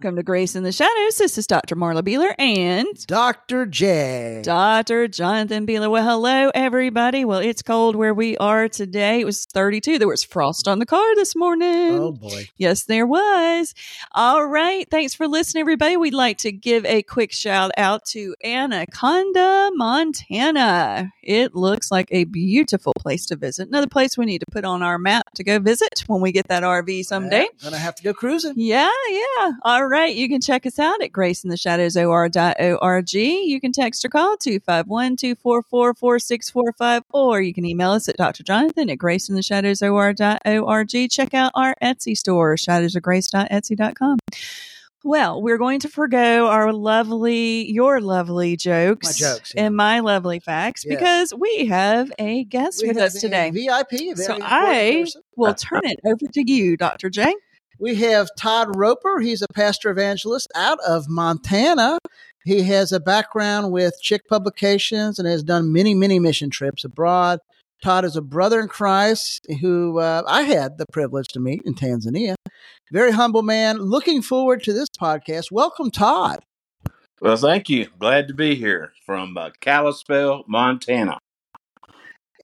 Welcome to Grace in the Shadows. This is Dr. Marla Beeler and Dr. J. Dr. Jonathan Beeler. Well, hello, everybody. Well, it's cold where we are today. It was 32. There was frost on the car this morning. Oh, boy. Yes, there was. All right. Thanks for listening, everybody. We'd like to give a quick shout out to Anaconda, Montana. It looks like a beautiful place to visit. Another place we need to put on our map to go visit when we get that RV someday. Going to have to go cruising. Yeah. All right. You can check us out at graceintheshadowsor.org. You can text or call 251-244-4645, or you can email us at drjonathan at graceintheshadowsor.org. Check out our Etsy store, shadowsofgrace.etsy.com. Well, we're going to forgo our lovely, your lovely jokes, and my lovely facts, because we have a guest with us today. VIP. So I will turn it over to you, Dr. J. We have Todd Roper. He's a pastor evangelist out of Montana. He has a background with Chick Publications and has done many, many mission trips abroad. Todd is a brother in Christ who I had the privilege to meet in Tanzania. Very humble man. Looking forward to this podcast. Welcome, Todd. Well, thank you. Glad to be here from Kalispell, Montana.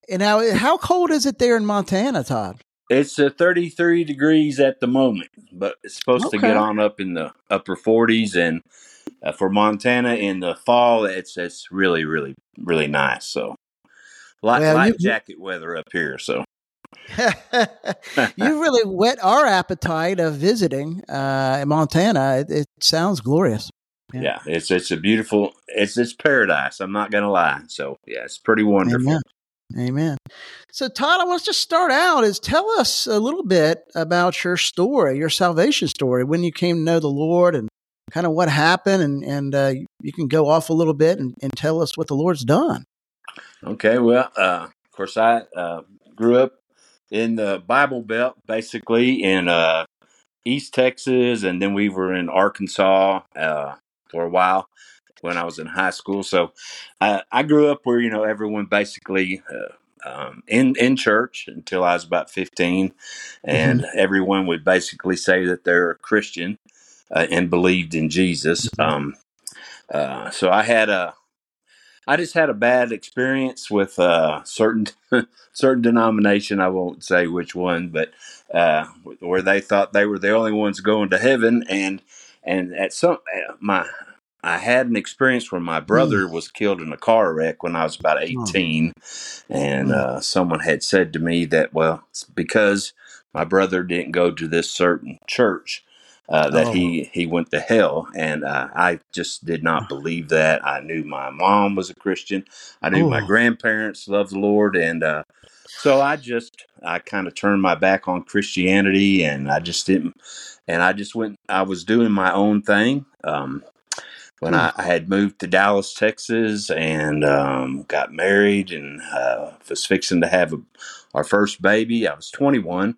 And now, how cold is it there in Montana, Todd? It's 33 degrees at the moment, but it's supposed to get on up in the upper 40s. And for Montana in the fall, it's really, really, really nice. So light jacket weather up here. So you really whet our appetite of visiting in Montana. It sounds glorious. Yeah, it's a beautiful, it's paradise. I'm not going to lie. So yeah, it's pretty wonderful. Amen. So, Todd, I want to just start out is tell us a little bit about your story, your salvation story, when you came to know the Lord and kind of what happened. And you can go off a little bit and tell us what the Lord's done. Okay. Well, of course, I grew up in the Bible Belt, basically in East Texas. And then we were in Arkansas for a while when I was in high school. So I grew up where, everyone basically in church until I was about 15. And everyone would basically say that they're a Christian and believed in Jesus. So I just had a bad experience with certain denomination. I won't say which one, but where they thought they were the only ones going to heaven. And at I had an experience where my brother was killed in a car wreck when I was about 18. And someone had said to me that, well, it's because my brother didn't go to this certain church that he went to hell. And I just did not believe that. I knew my mom was a Christian. I knew my grandparents loved the Lord. And so I kind of turned my back on Christianity, and I just didn't. And I was doing my own thing. When I had moved to Dallas, Texas, and got married and was fixing to have our first baby. I was 21,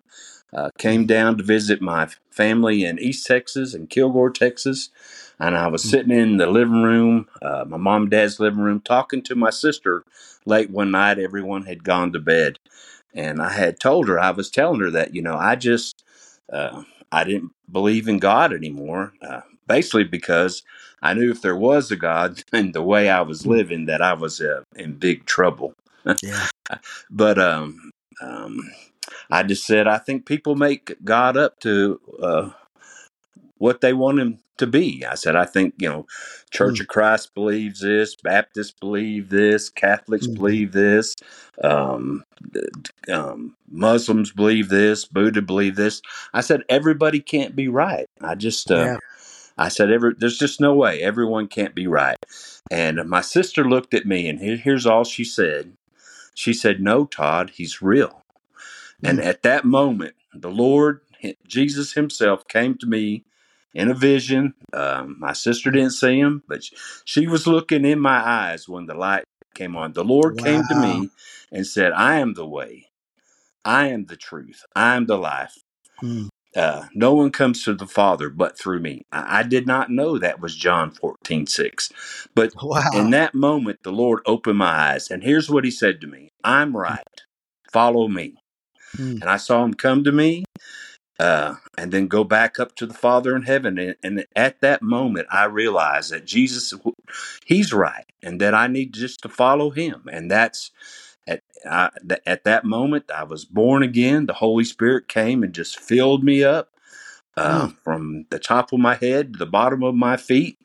came down to visit my family in East Texas and Kilgore, Texas. And I was sitting in the living room, my mom and dad's living room, talking to my sister late one night. Everyone had gone to bed. And I was telling her that, I just, I didn't believe in God anymore. Basically because I knew if there was a God and the way I was living that I was in big trouble. But I just said, I think people make God up to what they want him to be. I said, I think, Church of Christ believes this, Baptists believe this, Catholics believe this, Muslims believe this, Buddha believe this. I said, everybody can't be right. I said, there's just no way. Everyone can't be right. And my sister looked at me, and here's all she said. She said, no, Todd, he's real. And at that moment, the Lord, Jesus himself, came to me in a vision. My sister didn't see him, but she was looking in my eyes when the light came on. The Lord came to me and said, I am the way. I am the truth. I am the life. No one comes to the Father but through me. I did not know that was John 14:6. But in that moment, the Lord opened my eyes. And here's what he said to me. I'm right. Follow me. And I saw him come to me. and then go back up to the Father in heaven. And at that moment, I realized that Jesus, he's right, and that I need just to follow him. And that's at that moment, I was born again. The Holy Spirit came and just filled me up from the top of my head to the bottom of my feet.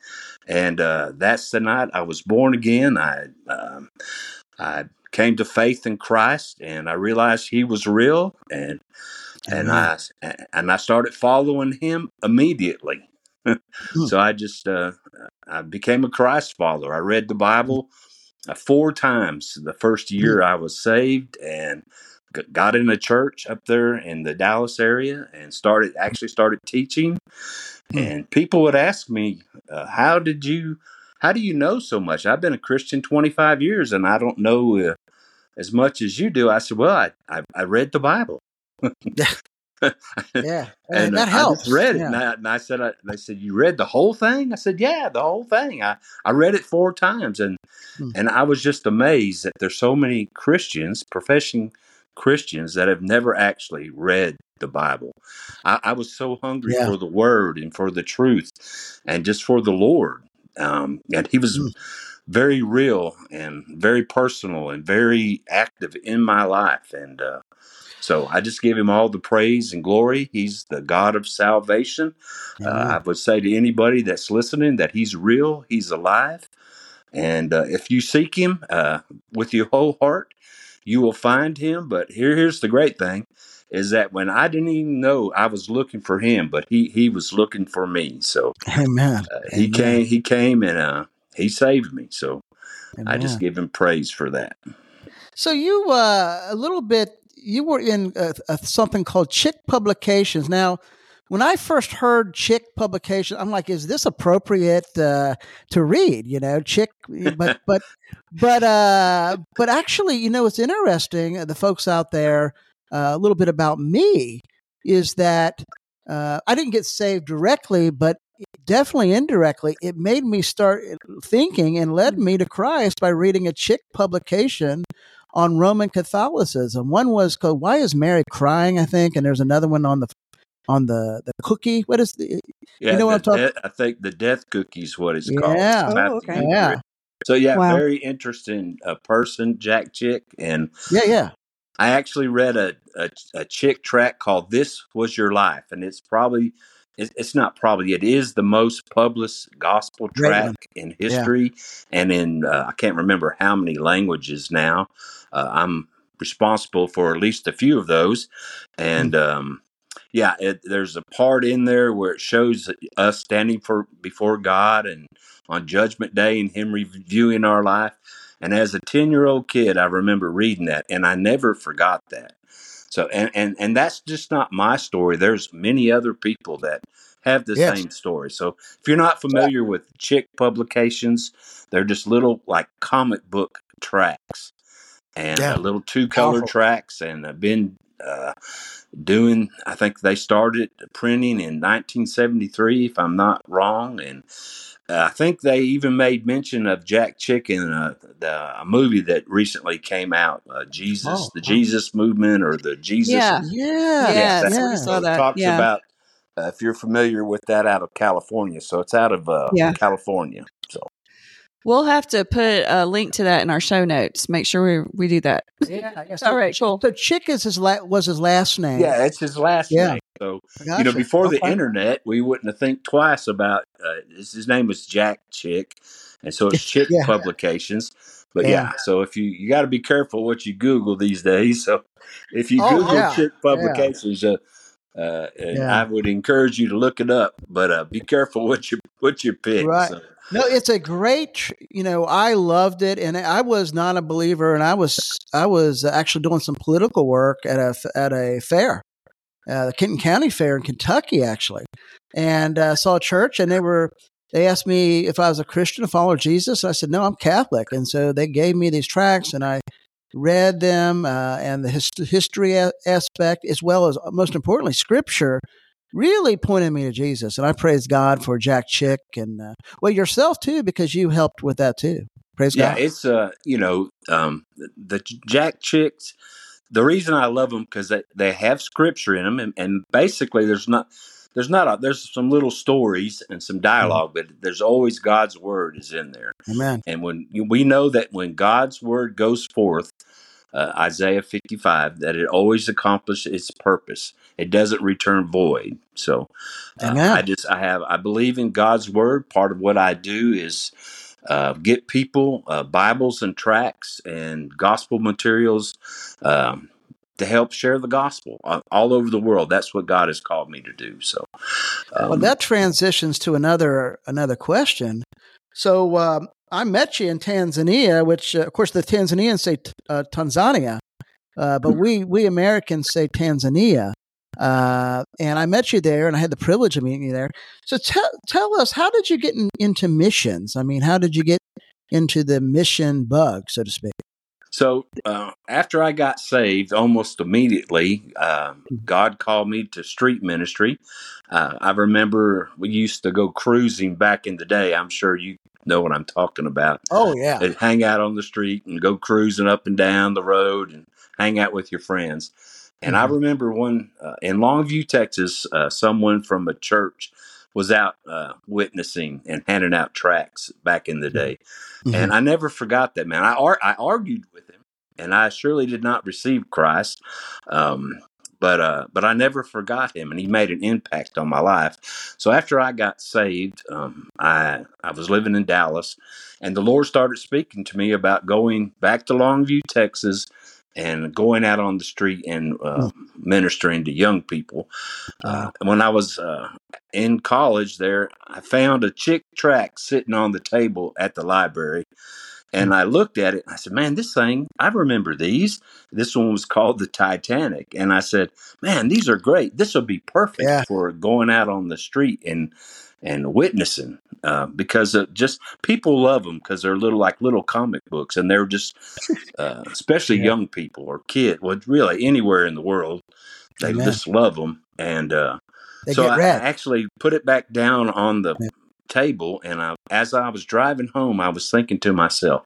And that's the night I was born again. I came to faith in Christ, and I realized he was real, and I started following him immediately. So I became a Christ follower. I read the Bible 4 times the first year I was saved, and got in a church up there in the Dallas area, and started teaching. And people would ask me, how do you know so much? I've been a Christian 25 years, and I don't know as much as you do. I said, well, I read the Bible. Yeah. And that helps. I just read it. Yeah. They said, you read the whole thing? I said, yeah, the whole thing. I read it 4 times. And I was just amazed that there's so many Christians, professing Christians, that have never actually read the Bible. I was so hungry for the word and for the truth and just for the Lord. And he was very real and very personal and very active in my life. And so I just give him all the praise and glory. He's the God of salvation. I would say to anybody that's listening that he's real, he's alive. And if you seek him with your whole heart, you will find him. But here's the great thing is that when I didn't even know I was looking for him, but he was looking for me. So amen. He came and he saved me. So amen. I just give him praise for that. So you you were in something called Chick Publications. Now, when I first heard Chick Publications, I'm like, is this appropriate to read? You know, Chick, but actually, you know, it's interesting. The folks out there, a little bit about me is that I didn't get saved directly, but definitely indirectly, it made me start thinking and led me to Christ by reading a Chick publication on Roman Catholicism. One was called "Why Is Mary Crying?" I think, and there's another one on the cookie. What is the? Yeah, you know what I'm talking about? I think the death cookie is what it's called. Oh, okay. Yeah. So yeah, wow. Very interesting person, Jack Chick, and yeah. I actually read a Chick tract called "This Was Your Life," and it is the most published gospel tract in history, and in I can't remember how many languages now. I'm responsible for at least a few of those, and there's a part in there where it shows us standing before God and on Judgment Day, and Him reviewing our life. And as a 10-year-old kid, I remember reading that, and I never forgot that. So, and that's just not my story. There's many other people that have the same story. So, if you're not familiar with Chick Publications, they're just little like comic book tracks and little 2-color tracks. And I've been doing. I think they started printing in 1973, if I'm not wrong, and I think they even made mention of Jack Chick in a movie that recently came out, Jesus Movement or the Jesus. I saw that. Talks about if you're familiar with that out of California. So it's out of California. So we'll have to put a link to that in our show notes. Make sure we do that. Yeah, I guess. All right, cool. So Chick is was his last name. Yeah, it's his last name. So, gotcha. You know, before the internet, we wouldn't have think twice about, his name was Jack Chick. And so it's Chick Publications. But so if you got to be careful what you Google these days. So if you Google Chick Publications, I would encourage you to look it up, but be careful what you pick. Right. So. No, it's a great, I loved it, and I was not a believer, and I was actually doing some political work at a fair. The Kenton County Fair in Kentucky, actually, and saw a church, and they asked me if I was a Christian, a follower of Jesus, and I said no, I'm Catholic, and so they gave me these tracts, and I read them, and the history aspect, as well as most importantly, Scripture, really pointed me to Jesus, and I praise God for Jack Chick, and yourself too, because you helped with that too. Praise God. Yeah, it's the Jack Chicks. the reason I love them, because they have scripture in them, and basically there's some little stories and some dialogue, but there's always God's word is in there. Amen. And when we know that when God's word goes forth, Isaiah 55, that it always accomplishes its purpose. It doesn't return void. So I believe in God's word. Part of what I do is get people Bibles and tracts and gospel materials to help share the gospel all over the world. That's what God has called me to do. So well, that transitions to another question. So I met you in Tanzania, which, of course, the Tanzanians say Tanzania, but we Americans say Tanzania. And I met you there, and I had the privilege of meeting you there. So tell us, how did you get into missions? I mean, how did you get into the mission bug, so to speak? So after I got saved, almost immediately, God called me to street ministry. I remember we used to go cruising back in the day. I'm sure you know what I'm talking about. Oh, yeah. They'd hang out on the street and go cruising up and down the road and hang out with your friends. And I remember one in Longview, Texas, someone from a church was out witnessing and handing out tracts back in the day. Mm-hmm. And I never forgot that, man. I argued with him, and I surely did not receive Christ. But I never forgot him, and he made an impact on my life. So after I got saved, I was living in Dallas, and the Lord started speaking to me about going back to Longview, Texas, and going out on the street and ministering to young people. When I was in college there, I found a Chick tract sitting on the table at the library. And I looked at it, and I said, man, this thing, I remember these. This one was called the Titanic. And I said, man, these are great. This will be perfect for going out on the street and witnessing, because of just people love them because they're little comic books. And they're just, especially young people or kids, well, really anywhere in the world, they just love them. And so I actually put it back down on the table, and as I was driving home, I was thinking to myself,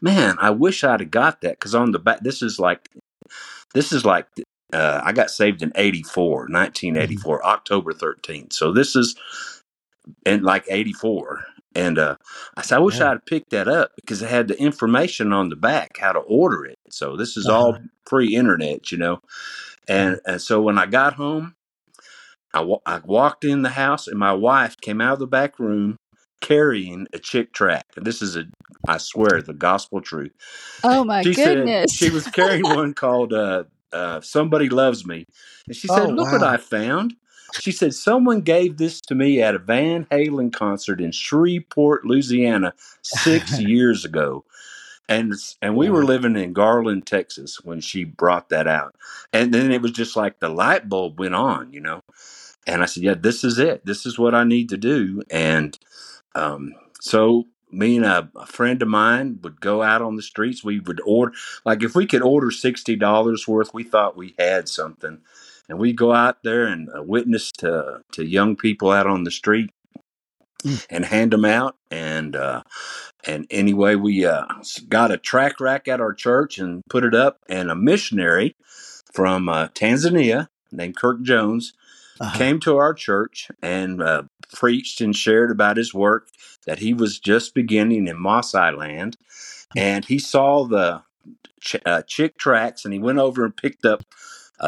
man, I wish I'd have got that, because on the back, this is like I got saved in 1984, October 13th. So this is in like 84. And I said, I wish I'd have picked that up, because it had the information on the back, how to order it. So this is all pre-internet, you know. And so when I got home, I walked in the house, and my wife came out of the back room carrying a Chick tract. This is I swear, the gospel truth. Oh, my goodness. She was carrying one called Somebody Loves Me. And she said, look what I found. She said, someone gave this to me at a Van Halen concert in Shreveport, Louisiana, 6 years ago. And we were living in Garland, Texas, when she brought that out. And then it was just like the light bulb went on, you know. And I said, yeah, this is it. This is what I need to do. And so me and a friend of mine would go out on the streets. We would order, like if we could order $60 worth, we thought we had something. And we'd go out there and witness to young people out on the street. And hand them out, and anyway, we got a track rack at our church and put it up. And a missionary from Tanzania named Kirk Jones came to our church and preached and shared about his work that he was just beginning in Maasai Land, and he saw the Chick tracts, and he went over and picked up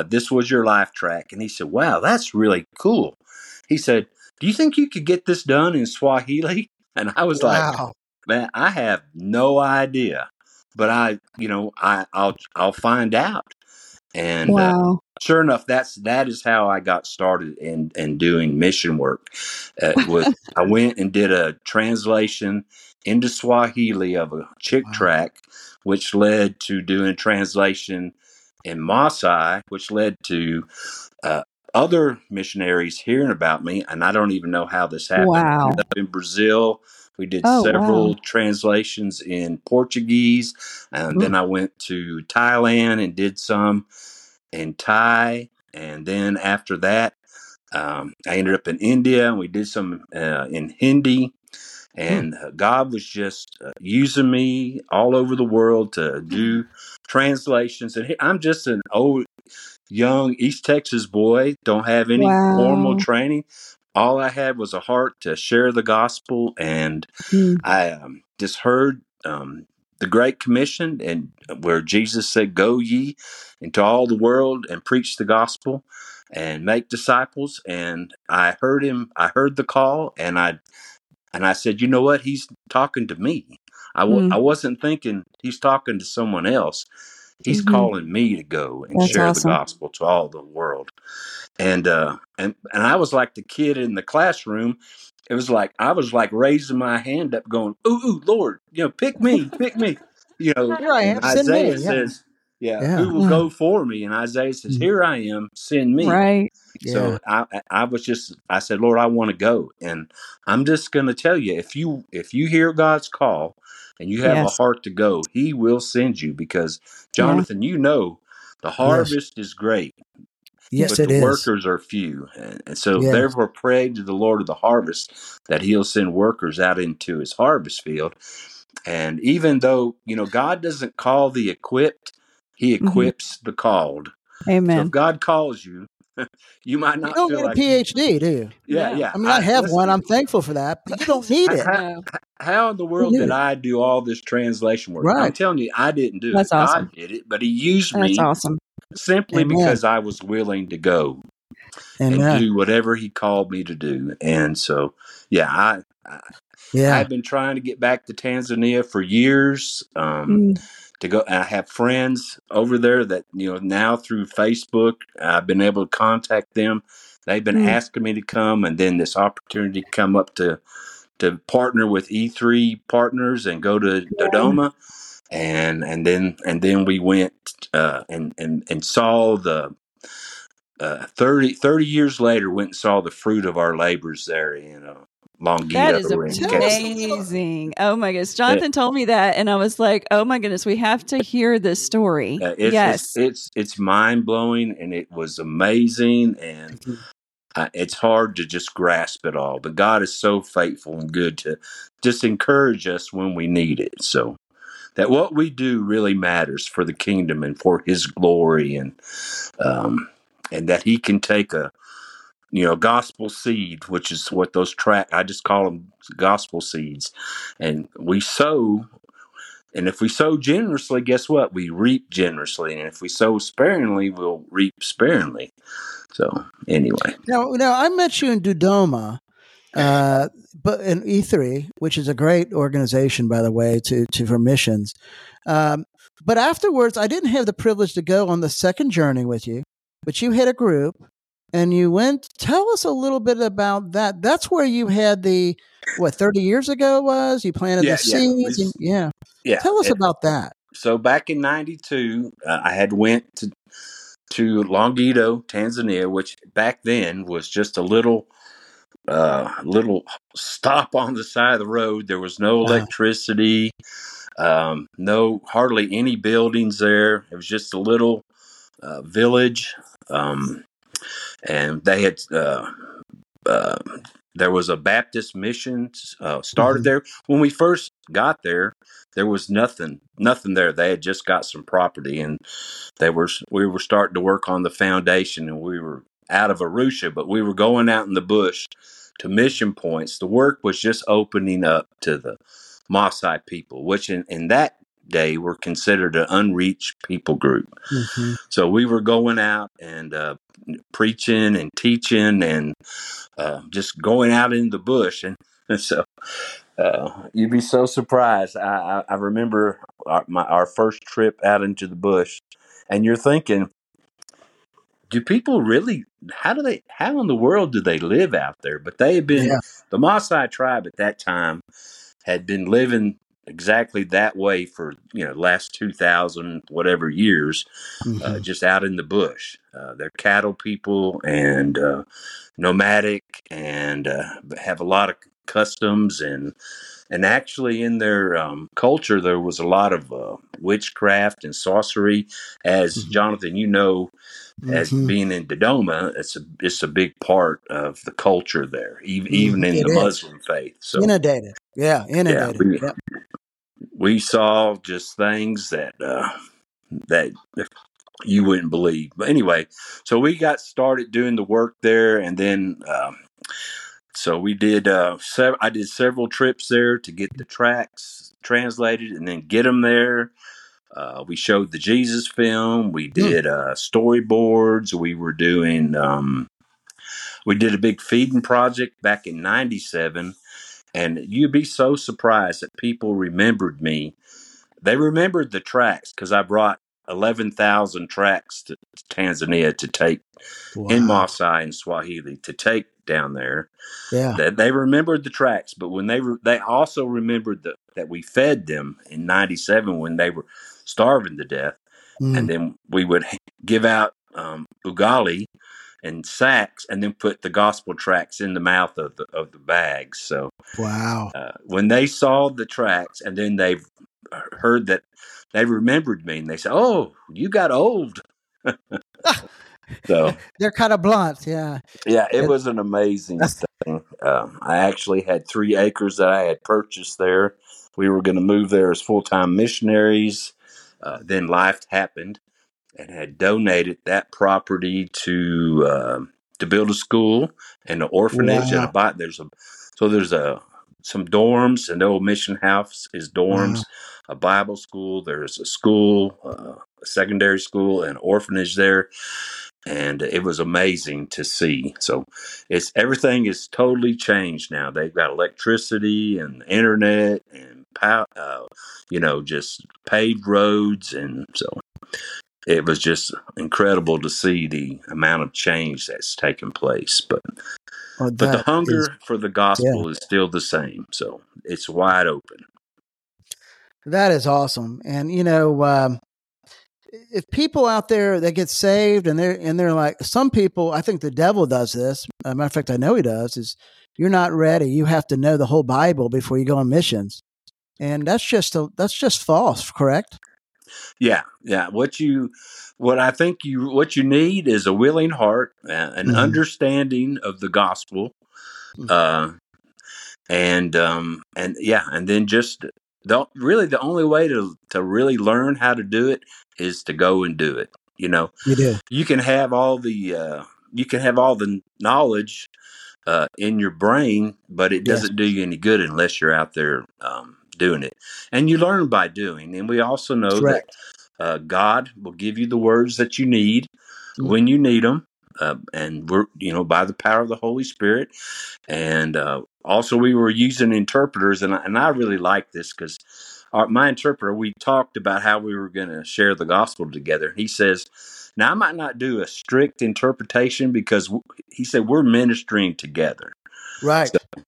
"This Was Your Life" track, and he said, "Wow, that's really cool." He said, do you think you could get this done in Swahili? And I was like, man, I have no idea, but I'll find out. And sure enough, that is how I got started in doing mission work. I went and did a translation into Swahili of a Chick tract, which led to doing translation in Maasai, which led to, other missionaries hearing about me, and I don't even know how this happened. Wow. In Brazil, we did several translations in Portuguese, and then I went to Thailand and did some in Thai, and then after that, I ended up in India, and we did some in Hindi, And God was just using me all over the world to do translations. And I'm just an old, young East Texas boy, don't have any formal training. All I had was a heart to share the gospel. And I just heard the Great Commission, and where Jesus said, "Go ye into all the world and preach the gospel and make disciples." And I heard him. I heard the call, and I said, "You know what? He's talking to me." I wasn't thinking he's talking to someone else. He's calling me to go and share the gospel to all the world. And I was like the kid in the classroom. It was like I was like raising my hand up, going, "Ooh, Lord, you know, pick me, pick me." You know, Isaiah says, "Who will go for me?" And Isaiah says, "Here I am, send me." Right. So I said, "Lord, I want to go." And I'm just going to tell you, if you hear God's call and you have a heart to go, he will send you, because Jonathan, you know, the harvest is great. Yes, but the workers are few. And so therefore pray to the Lord of the harvest that he'll send workers out into his harvest field. And even though, you know, God doesn't call the equipped, he equips the called. Amen. So if God calls you, you might not. You don't need a PhD, do you? Yeah, yeah. I mean, I have one. I'm thankful for that. But you don't need it. How in the world did I do all this translation work? Right. I'm telling you, I didn't do it. God did it, but he used me. That's awesome. Simply because I was willing to go and do whatever he called me to do. And so, I've been trying to get back to Tanzania for years. To go, I have friends over there that, you know, now through Facebook, I've been able to contact them. They've been asking me to come, and then this opportunity come up to partner with E3 Partners and go to Dodoma, and then we went and saw the 30 years later went and saw the fruit of our labors there, you know. Longido. That is amazing. Oh my goodness. Jonathan told me that, and I was like, oh my goodness, we have to hear this story. It's mind blowing, and it was amazing, and it's hard to just grasp it all, but God is so faithful and good to just encourage us when we need it. So that what we do really matters for the kingdom and for his glory, and that he can take a gospel seed, which is what those I just call them gospel seeds. And we sow, and if we sow generously, guess what? We reap generously. And if we sow sparingly, we'll reap sparingly. So anyway. Now I met you in Dodoma, but in E3, which is a great organization, by the way, for missions. But afterwards, I didn't have the privilege to go on the second journey with you, but you had a group. And you went. Tell us a little bit about that. That's where you had 30 years ago was? You planted the seeds? Tell us about that. So back in 92, I had went to Longido, Tanzania, which back then was just a little stop on the side of the road. There was no electricity, hardly any buildings there. It was just a little village. And they had, there was a Baptist mission started there. When we first got there, there was nothing there. They had just got some property, and we were starting to work on the foundation, and we were out of Arusha, but we were going out in the bush to mission points. The work was just opening up to the Maasai people, which in that day were considered an unreached people group. So we were going out and preaching and teaching and just going out in the bush, and so you'd be so surprised. I remember our first trip out into the bush, and you're thinking, do people really, how in the world do they live out there? But they had been, the Maasai tribe at that time had been living exactly that way for, you know, last 2,000 whatever years, just out in the bush. They're cattle people and nomadic, and have a lot of customs and actually in their culture, there was a lot of witchcraft and sorcery. As Jonathan, you know, as being in Dodoma, it's a big part of the culture there, even in the Muslim faith. So inundated. Yeah, inundated. Yeah, we saw just things that you wouldn't believe. But anyway, so we got started doing the work there, and then so we did. I did several trips there to get the tracts translated and then get them there. We showed the Jesus film. We did storyboards. We were doing. We did a big feeding project back in '97, and you'd be so surprised that people remembered me. They remembered the tracts because I brought 11,000 tracts to Tanzania to take in Maasai and Swahili to take down there. Yeah, they remembered the tracts, but when they also remembered that we fed them in '97 when they were starving to death, and then we would give out ugali and sacks, and then put the gospel tracts in the mouth of the bags. So when they saw the tracts, and then they heard that, they remembered me, and they said, "Oh, you got old." So they're kind of blunt, yeah. It was an amazing thing. I actually had 3 acres that I had purchased there. We were going to move there as full-time missionaries. Then life happened, and had donated that property to build a school and an orphanage. And there's some dorms, and the old mission house is dorms. Wow. A Bible school, there's a school, a secondary school, and an orphanage there, and it was amazing to see. So everything is totally changed now. They've got electricity and internet and just paved roads, and so it was just incredible to see the amount of change that's taken place. But the hunger for the gospel is still the same, so it's wide open. That is awesome. And, if people out there that get saved and they're like, some people, I think the devil does this. As a matter of fact, I know he does, is you're not ready. You have to know the whole Bible before you go on missions. And that's just false, correct? Yeah. Yeah. What you need is a willing heart, an understanding of the gospel. And then just, the only way to really learn how to do it is to go and do it. You can have all the knowledge in your brain, but it doesn't do you any good unless you're out there doing it. And you learn by doing. And we also know that God will give you the words that you need when you need them, and we're by the power of the Holy Spirit, and. Also, we were using interpreters, and I really like this because my interpreter, we talked about how we were going to share the gospel together. He says, now I might not do a strict interpretation because he said we're ministering together. Right. So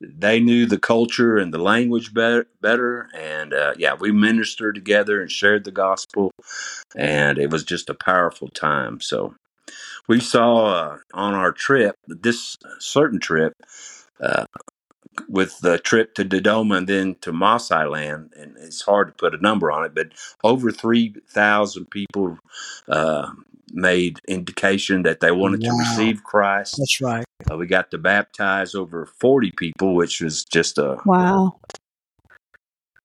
they knew the culture and the language better, and we ministered together and shared the gospel, and it was just a powerful time. So we saw on our trip, this certain trip, with the trip to Dodoma and then to Maasai Land, and it's hard to put a number on it, but over 3,000 people made indication that they wanted to receive Christ. That's right. We got to baptize over 40 people, which was just a... Wow.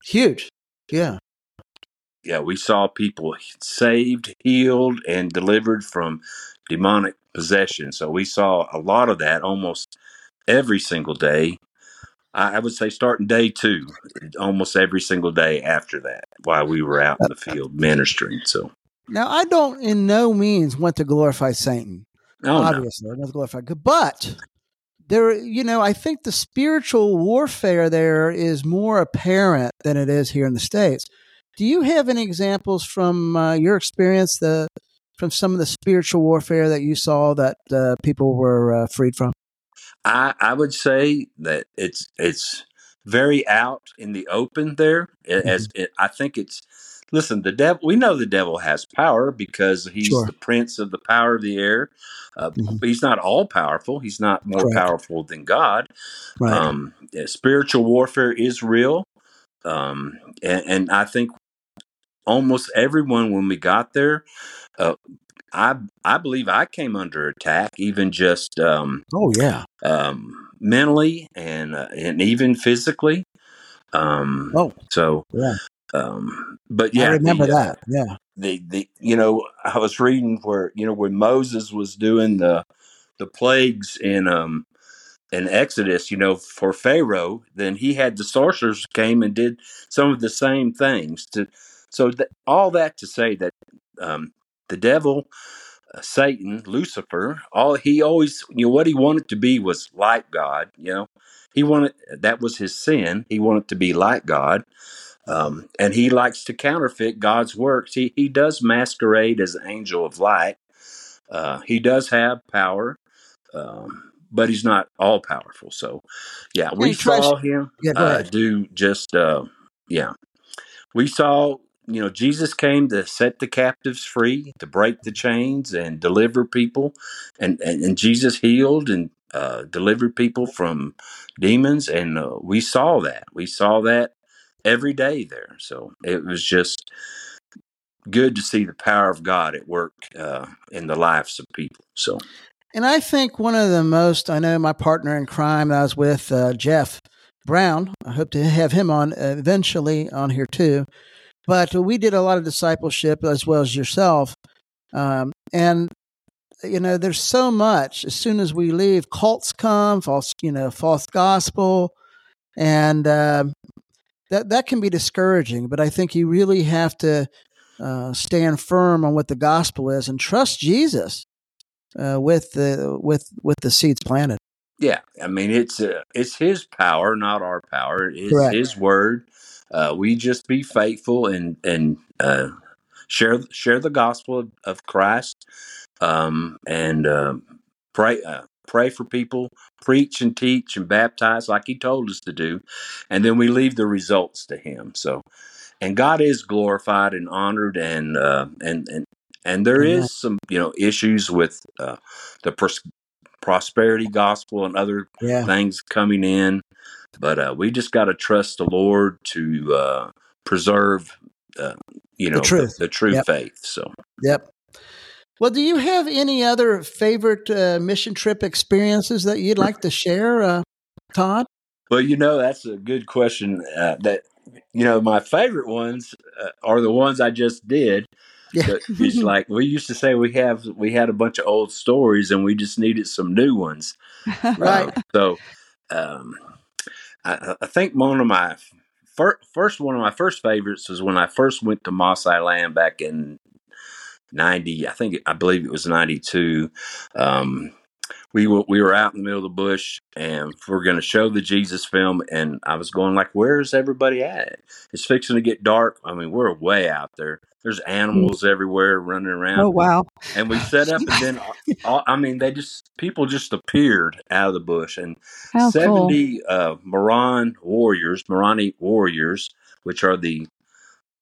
Huge. Yeah. Yeah, we saw people saved, healed, and delivered from demonic possession. So we saw a lot of that almost... every single day, I would say starting day 2, almost every single day after that, while we were out in the field ministering. So now I don't in no means want to glorify Satan. Obviously, no. I don't want to glorify God. But there, I think the spiritual warfare there is more apparent than it is here in the States. Do you have any examples from your experience from some of the spiritual warfare that you saw that people were freed from? I would say that it's very out in the open there. I think it's Listen, the devil, we know the devil has power because he's the prince of the power of the air. But he's not all powerful. He's not more powerful than God. Right. Spiritual warfare is real. And I think almost everyone, when we got there, I believe I came under attack, even just mentally and even physically. But yeah, I remember that. Yeah, the you know, I was reading where, you know, when Moses was doing the plagues in Exodus, you know, for Pharaoh, then he had the sorcerers came and did some of the same things. All that to say that the devil, Satan, Lucifer, what he wanted to be was like God. You know, that was his sin. He wanted to be like God. And he likes to counterfeit God's works. He does masquerade as an angel of light. He does have power, but he's not all powerful. So yeah, we saw him we saw, you know, Jesus came to set the captives free, to break the chains and deliver people. And Jesus healed and delivered people from demons. And we saw that. We saw that every day there. So it was just good to see the power of God at work in the lives of people. So, and I think one of the most, I know my partner in crime that I was with, Jeff Brown, I hope to have him on eventually on here too. But we did a lot of discipleship as well as yourself. And, you know, there's so much. As soon as we leave, cults come, false gospel. And that can be discouraging. But I think you really have to stand firm on what the gospel is and trust Jesus with the seeds planted. Yeah. I mean, it's his power, not our power. It's his word. We just be faithful and share the gospel of Christ, and pray for people, preach and teach and baptize like he told us to do, and then we leave the results to him. So, and God is glorified and honored, and there is some issues with the prosperity gospel and other things coming in. But we just got to trust the Lord to preserve, the true faith. So, Well, do you have any other favorite mission trip experiences that you'd like to share, Todd? Well, that's a good question. My favorite ones are the ones I just did. Yeah. It's like we used to say we had a bunch of old stories and we just needed some new ones. Right. I think one of my first favorites was when I first went to Maasai Land back in 90. I believe it was 92. We were out in the middle of the bush and we're going to show the Jesus film. And I was going like, where's everybody at? It's fixing to get dark. I mean, we're way out there. There's animals everywhere running around. Oh, wow. And we set up, and then, people just appeared out of the bush. And how 70 cool. Morani warriors, which are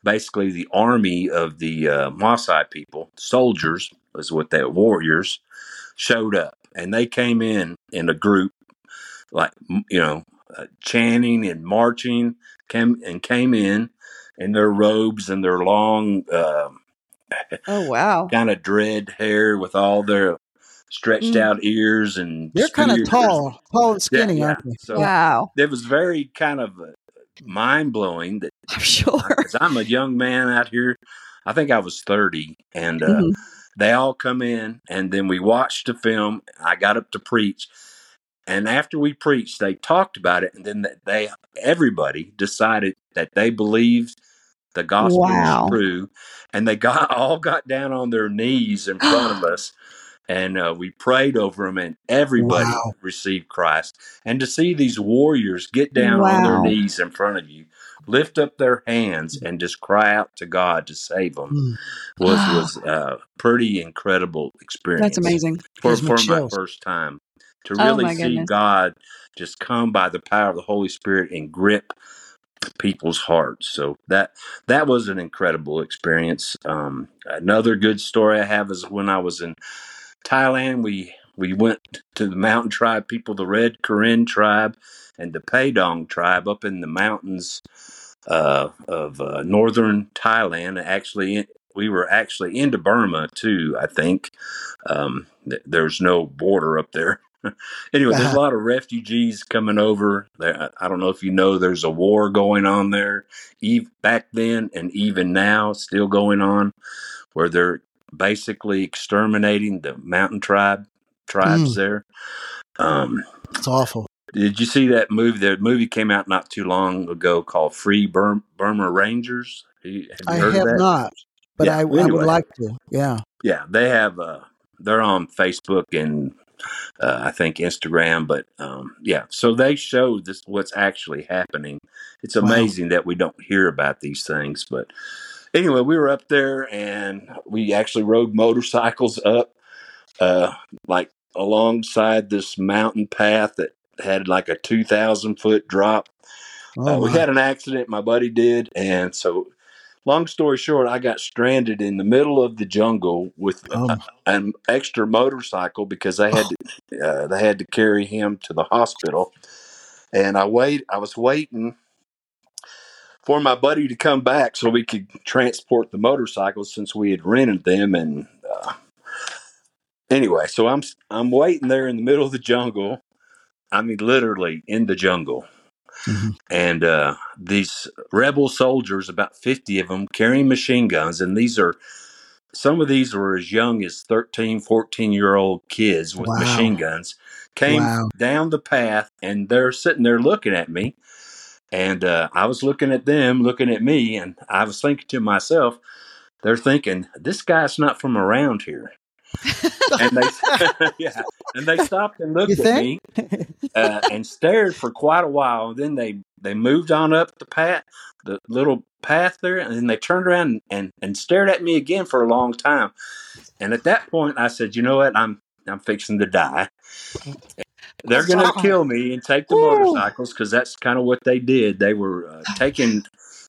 basically the army of the Maasai people, soldiers is what they were, warriors, showed up. And they came in a group, like, chanting and marching, came in. In their robes and their long, kind of dread hair with all their stretched out ears, and they're kind of tall and skinny, aren't they? So wow! It was very kind of mind blowing. That I'm sure. Because I'm a young man out here. I think I was 30, and they all come in, and then we watched the film. I got up to preach. And after we preached, they talked about it, and then everybody decided that they believed the gospel was true, and they all got down on their knees in front of us, and we prayed over them, and everybody received Christ. And to see these warriors get down on their knees in front of you, lift up their hands, and just cry out to God to save them was a pretty incredible experience. That's amazing. For my first time. To really see God just come by the power of the Holy Spirit and grip people's hearts. So that was an incredible experience. Another good story I have is when I was in Thailand, we went to the mountain tribe people, the Red Karen Tribe and the Padong Tribe up in the mountains of northern Thailand. Actually, we were actually into Burma too, I think. There's no border up there. Anyway, there's a lot of refugees coming over there. I don't know if you know, there's a war going on there back then and even now still going on, where they're basically exterminating the mountain tribes there. It's awful. Did you see that movie? The movie came out not too long ago called Free Burma Rangers. I would like to. Yeah. Yeah. They have, they're on Facebook and I think Instagram, but so they show this, what's actually happening. It's amazing that we don't hear about these things. But anyway, we were up there and we actually rode motorcycles up like alongside this mountain path that had like a 2,000-foot drop. We had an accident, my buddy did, and so long story short, I got stranded in the middle of the jungle with an extra motorcycle because they had to carry him to the hospital. And I was waiting for my buddy to come back so we could transport the motorcycles since we had rented them. And anyway, so I'm waiting there in the middle of the jungle. I mean, literally in the jungle. Mm-hmm. And these rebel soldiers, about 50 of them, carrying machine guns. And some of these were as young as 13, 14-year-old kids with machine guns, came down the path, and they're sitting there looking at me. And I was looking at them, looking at me, and I was thinking to myself, they're thinking, this guy's not from around here. And they stopped and looked at me and stared for quite a while. And then they moved on up the little path there, and then they turned around and stared at me again for a long time. And at that point, I said, "You know what? I'm fixing to die. They're going to kill me and take the motorcycles because that's kind of what they did. They were taking."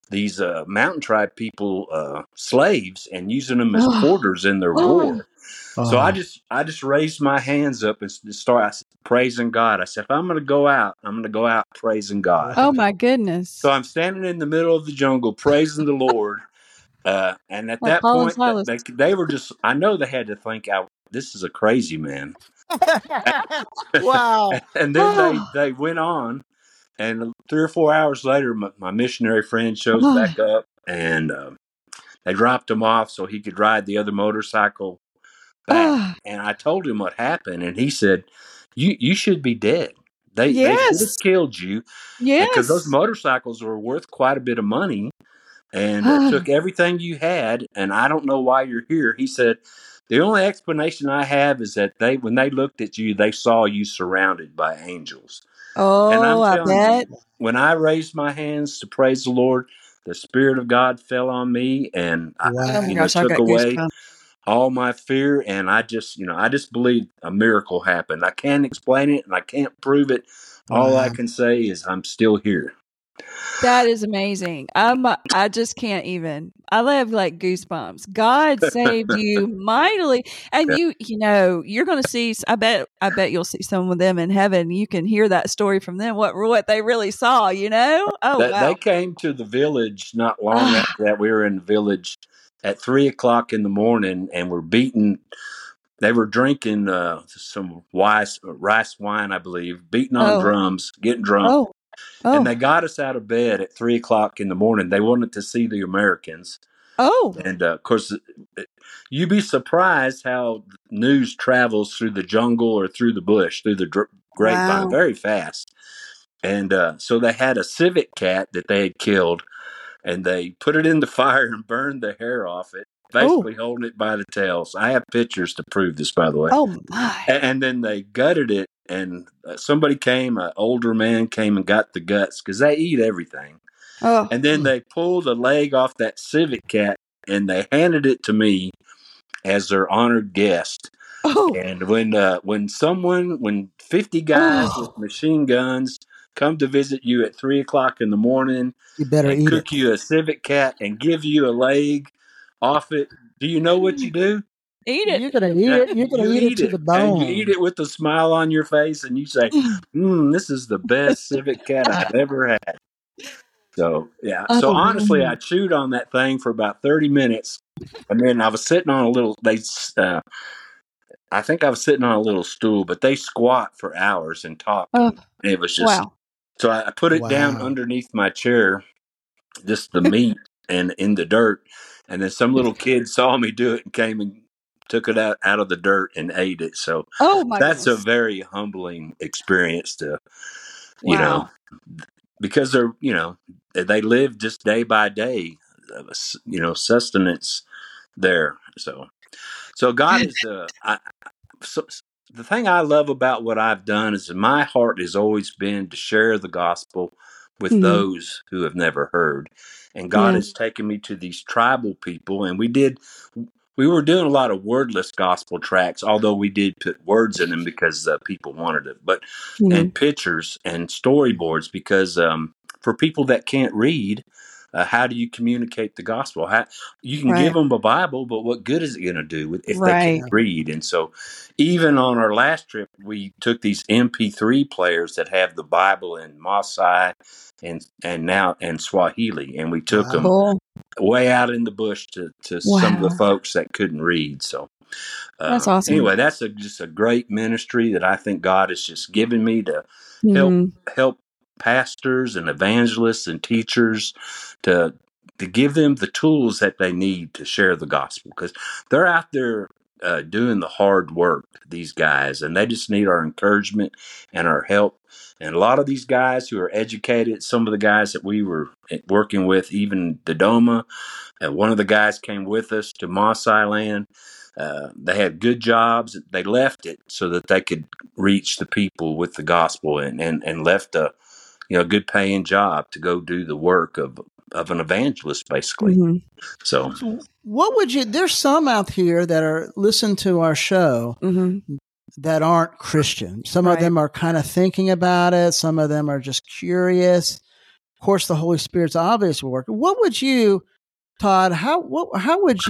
These mountain tribe people, slaves, and using them as quarters in their war. So I just raised my hands up and started praising God. I said, if I'm going to go out, I'm going to go out praising God. Oh my goodness. So I'm standing in the middle of the jungle, praising the Lord. And at that point, they were just, I know they had to think this is a crazy man. Wow. And then they went on. And 3 or 4 hours later, my missionary friend shows back up, and they dropped him off so he could ride the other motorcycle back. And I told him what happened, and he said, you should be dead. They should have killed you. Yes. Because those motorcycles were worth quite a bit of money, and it took everything you had, and I don't know why you're here. He said, the only explanation I have is that when they looked at you, they saw you surrounded by angels. Oh, I bet. You, when I raised my hands to praise the Lord, the Spirit of God fell on me, and took away all my fear. And I just believe a miracle happened. I can't explain it, and I can't prove it. All I can say is I'm still here. That is amazing. I just can't even. I have like goosebumps. God saved you mightily, and you know you're going to see. I bet you'll see some of them in heaven. You can hear that story from them. What they really saw, you know. Oh, they came to the village not long after that. We were in the village at 3:00 in the morning, and were beaten. They were drinking some rice wine, I believe, beating on drums, getting drunk. Oh. And they got us out of bed at 3:00 in the morning. They wanted to see the Americans. Oh. And, of course, you'd be surprised how news travels through the jungle or through the bush, through the grapevine very fast. And so they had a civet cat that they had killed, and they put it in the fire and burned the hair off it, basically holding it by the tails. I have pictures to prove this, by the way. Oh, my. And then they gutted it. And somebody came, an older man came and got the guts because they eat everything. Oh. And then they pulled a leg off that civet cat and they handed it to me as their honored guest. Oh. And when 50 guys with machine guns come to visit you at 3 o'clock in the morning. You better eat cook it. You a civet cat and give you a leg off it. Do you know what you do? Eat it. You're gonna eat it. You're gonna eat it to the bone. And you eat it with a smile on your face, and you say, "This is the best civet cat I've ever had." So yeah. So honestly, I chewed on that thing for about 30 minutes, and then I was sitting on a little. I think I was sitting on a little stool, but they squat for hours and talk. It was just so I put it down underneath my chair, just the meat and in the dirt, and then some little kid saw me do it and came and took it out of the dirt and ate it. So that's a very humbling experience to, you know, because they're, they live just day by day, sustenance there. So God is, the thing I love about what I've done is my heart has always been to share the gospel with those who have never heard. And God has taken me to these tribal people, and we were doing a lot of wordless gospel tracts, although we did put words in them because people wanted it, but and pictures and storyboards, because for people that can't read, how do you communicate the gospel? You can give them a Bible, but what good is it going to do if they can't read? And so even on our last trip, we took these MP3 players that have the Bible in Maasai and Swahili, and we took them way out in the bush to some of the folks that couldn't read. So that's awesome. Anyway, that's just a great ministry that I think God has just given me to help pastors and evangelists and teachers to give them the tools that they need to share the gospel, because they're out there doing the hard work, these guys, and they just need our encouragement and our help. And a lot of these guys who are educated, some of the guys that we were working with, even Dodoma, one of the guys came with us to Maasai Land. They had good jobs. They left it so that they could reach the people with the gospel, and left a good paying job to go do the work of an evangelist, basically. So there's some out here that are listen to our show that aren't Christian. Some of them are kind of thinking about it. Some of them are just curious. Of course, the Holy Spirit's obvious work. What would you, Todd, what would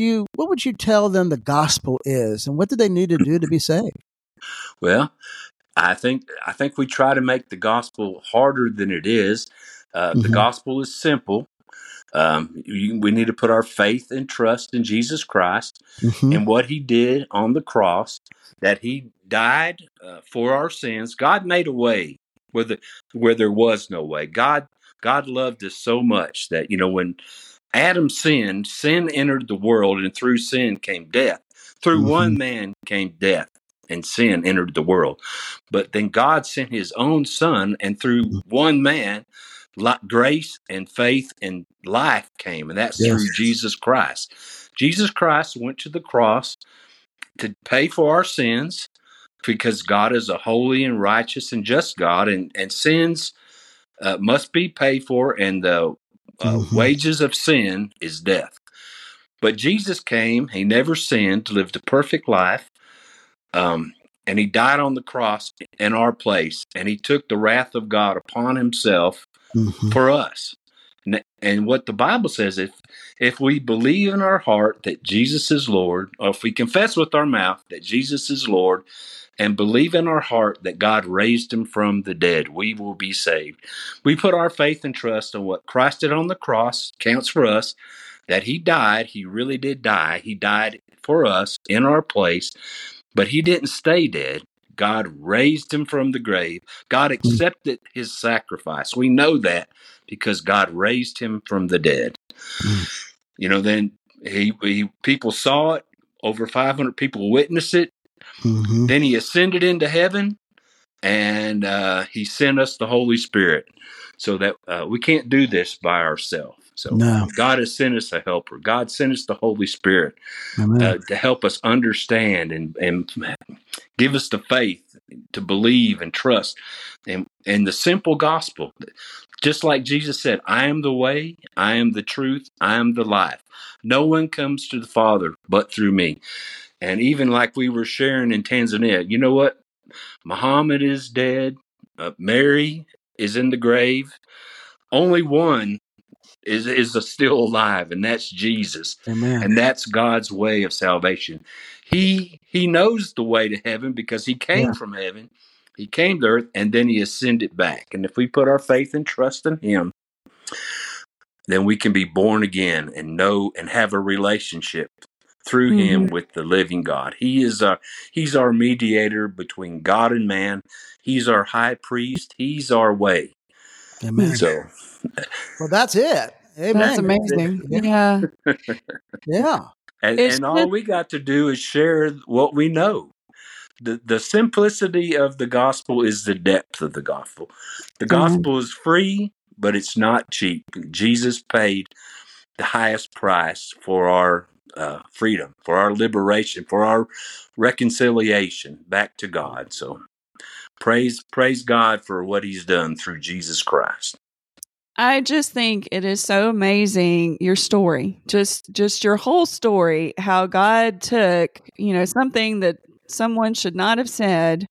you tell them the gospel is, and what do they need to do to be saved? Well, I think we try to make the gospel harder than it is. The gospel is simple. We need to put our faith and trust in Jesus Christ and what he did on the cross, that he died for our sins. God made a way where there was no way. God loved us so much that, when Adam sinned, sin entered the world, and through sin came death. Through one man came death, and sin entered the world. But then God sent his own son, and through one man, grace and faith and life came, and that's through Jesus Christ. Jesus Christ went to the cross to pay for our sins, because God is a holy and righteous and just God, and sins must be paid for, and the wages of sin is death. But Jesus came, he never sinned, lived a perfect life, and he died on the cross in our place, and he took the wrath of God upon himself for us. And what the Bible says, if we believe in our heart that Jesus is Lord, or if we confess with our mouth that Jesus is Lord, and believe in our heart that God raised him from the dead, we will be saved. We put our faith and trust on what Christ did on the cross, counts for us, that he died. He really did die. He died for us in our place, but he didn't stay dead. God raised him from the grave. God accepted his sacrifice. We know that because God raised him from the dead. Then people saw it. Over 500 people witnessed it. Then he ascended into heaven, and he sent us the Holy Spirit, so that we can't do this by ourselves. So God has sent us a helper. God sent us the Holy Spirit to help us understand and give us the faith to believe and trust. And the simple gospel, just like Jesus said, I am the way, I am the truth, I am the life. No one comes to the Father but through me. And even like we were sharing in Tanzania, you know what? Muhammad is dead. Mary is in the grave. Only one is still alive, and that's Jesus. Amen. And that's God's way of salvation. He knows the way to heaven because he came from heaven. He came to earth, and then he ascended back. And if we put our faith and trust in him, then we can be born again and know and have a relationship through him with the living God. He is he's our mediator between God and man. He's our high priest. He's our way. Amen. So, well, that's it. Amen. That's amazing. Yeah. Yeah. And all we got to do is share what we know. The simplicity of the gospel is the depth of the gospel. The gospel is free, but it's not cheap. Jesus paid the highest price for our freedom, for our liberation, for our reconciliation back to God. So praise God for what he's done through Jesus Christ. I just think it is so amazing, your story, just your whole story, how God took, something that someone should not have said,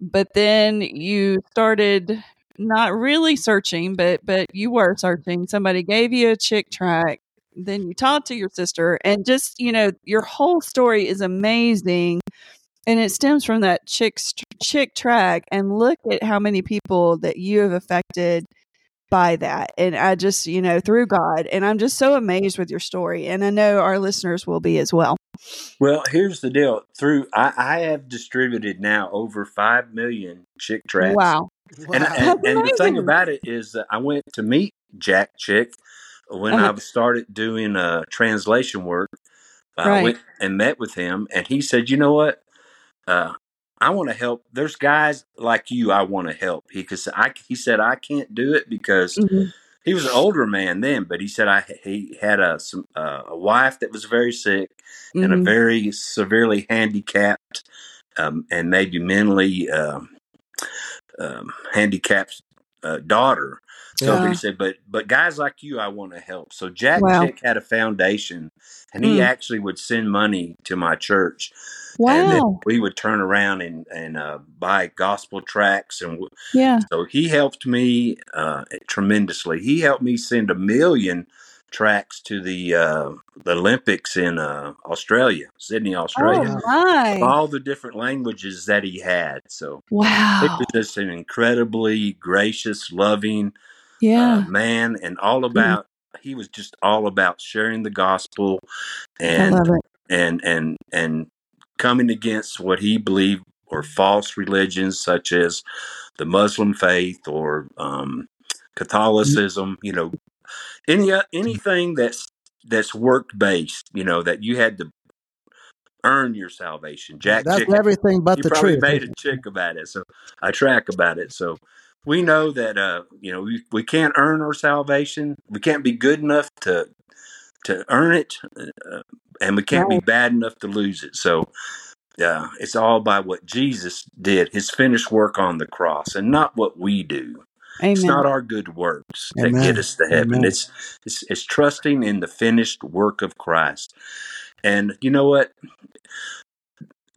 but then you started not really searching, but you were searching. Somebody gave you a chick track. Then you talked to your sister, and just, your whole story is amazing. And it stems from that chick track, and look at how many people that you have affected by that. And I just, through God, and I'm just so amazed with your story. And I know our listeners will be as well. Well, here's the deal. I have distributed now over 5 million chick tracks. Wow. And the thing about it is that I went to meet Jack Chick when I started doing translation work. I went and met with him, and he said, you know what? I want to help. There's guys like you I want to help. He said, I can't do it because he was an older man then, but he said he had a wife that was very sick and a very severely handicapped and maybe mentally handicapped daughter. So he said, but guys like you, I want to help. So Jack Chick had a foundation, and he actually would send money to my church. Wow. And then we would turn around and buy gospel tracts. And so he helped me tremendously. He helped me send 1 million tracts to the Olympics in Australia, Sydney, Australia. Oh, my. All the different languages that he had. So wow. It was just an incredibly gracious, loving man, and he was just all about sharing the gospel and coming against what he believed were false religions such as the Muslim faith or Catholicism, anything that's work based, that you had to earn your salvation. Jack, that's Chick, everything but the truth. You probably made a chick about it, so I track about it. So we know that we can't earn our salvation. We can't be good enough to earn it, and we can't be bad enough to lose it. So it's all by what Jesus did, his finished work on the cross, and not what we do. Amen. It's not our good works that get us to heaven. Amen. It's trusting in the finished work of Christ. And you know what?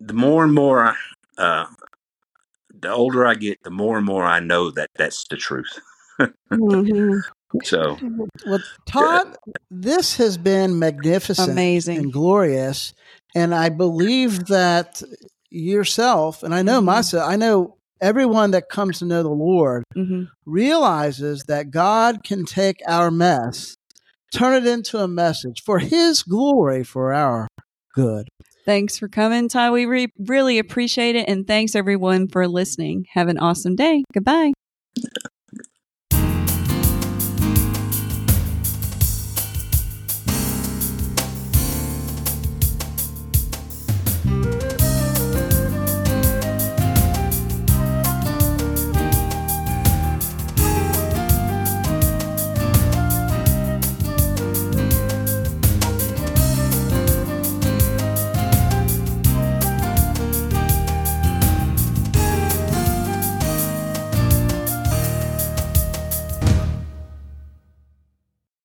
The more and more, the older I get, the more and more I know that that's the truth. Mm-hmm. So, well, Todd, this has been magnificent, amazing, and glorious. And I believe that yourself, and I know myself, I know everyone that comes to know the Lord realizes that God can take our mess, turn it into a message for his glory, for our good. Thanks for coming, Ty. We really appreciate it. And thanks, everyone, for listening. Have an awesome day. Goodbye.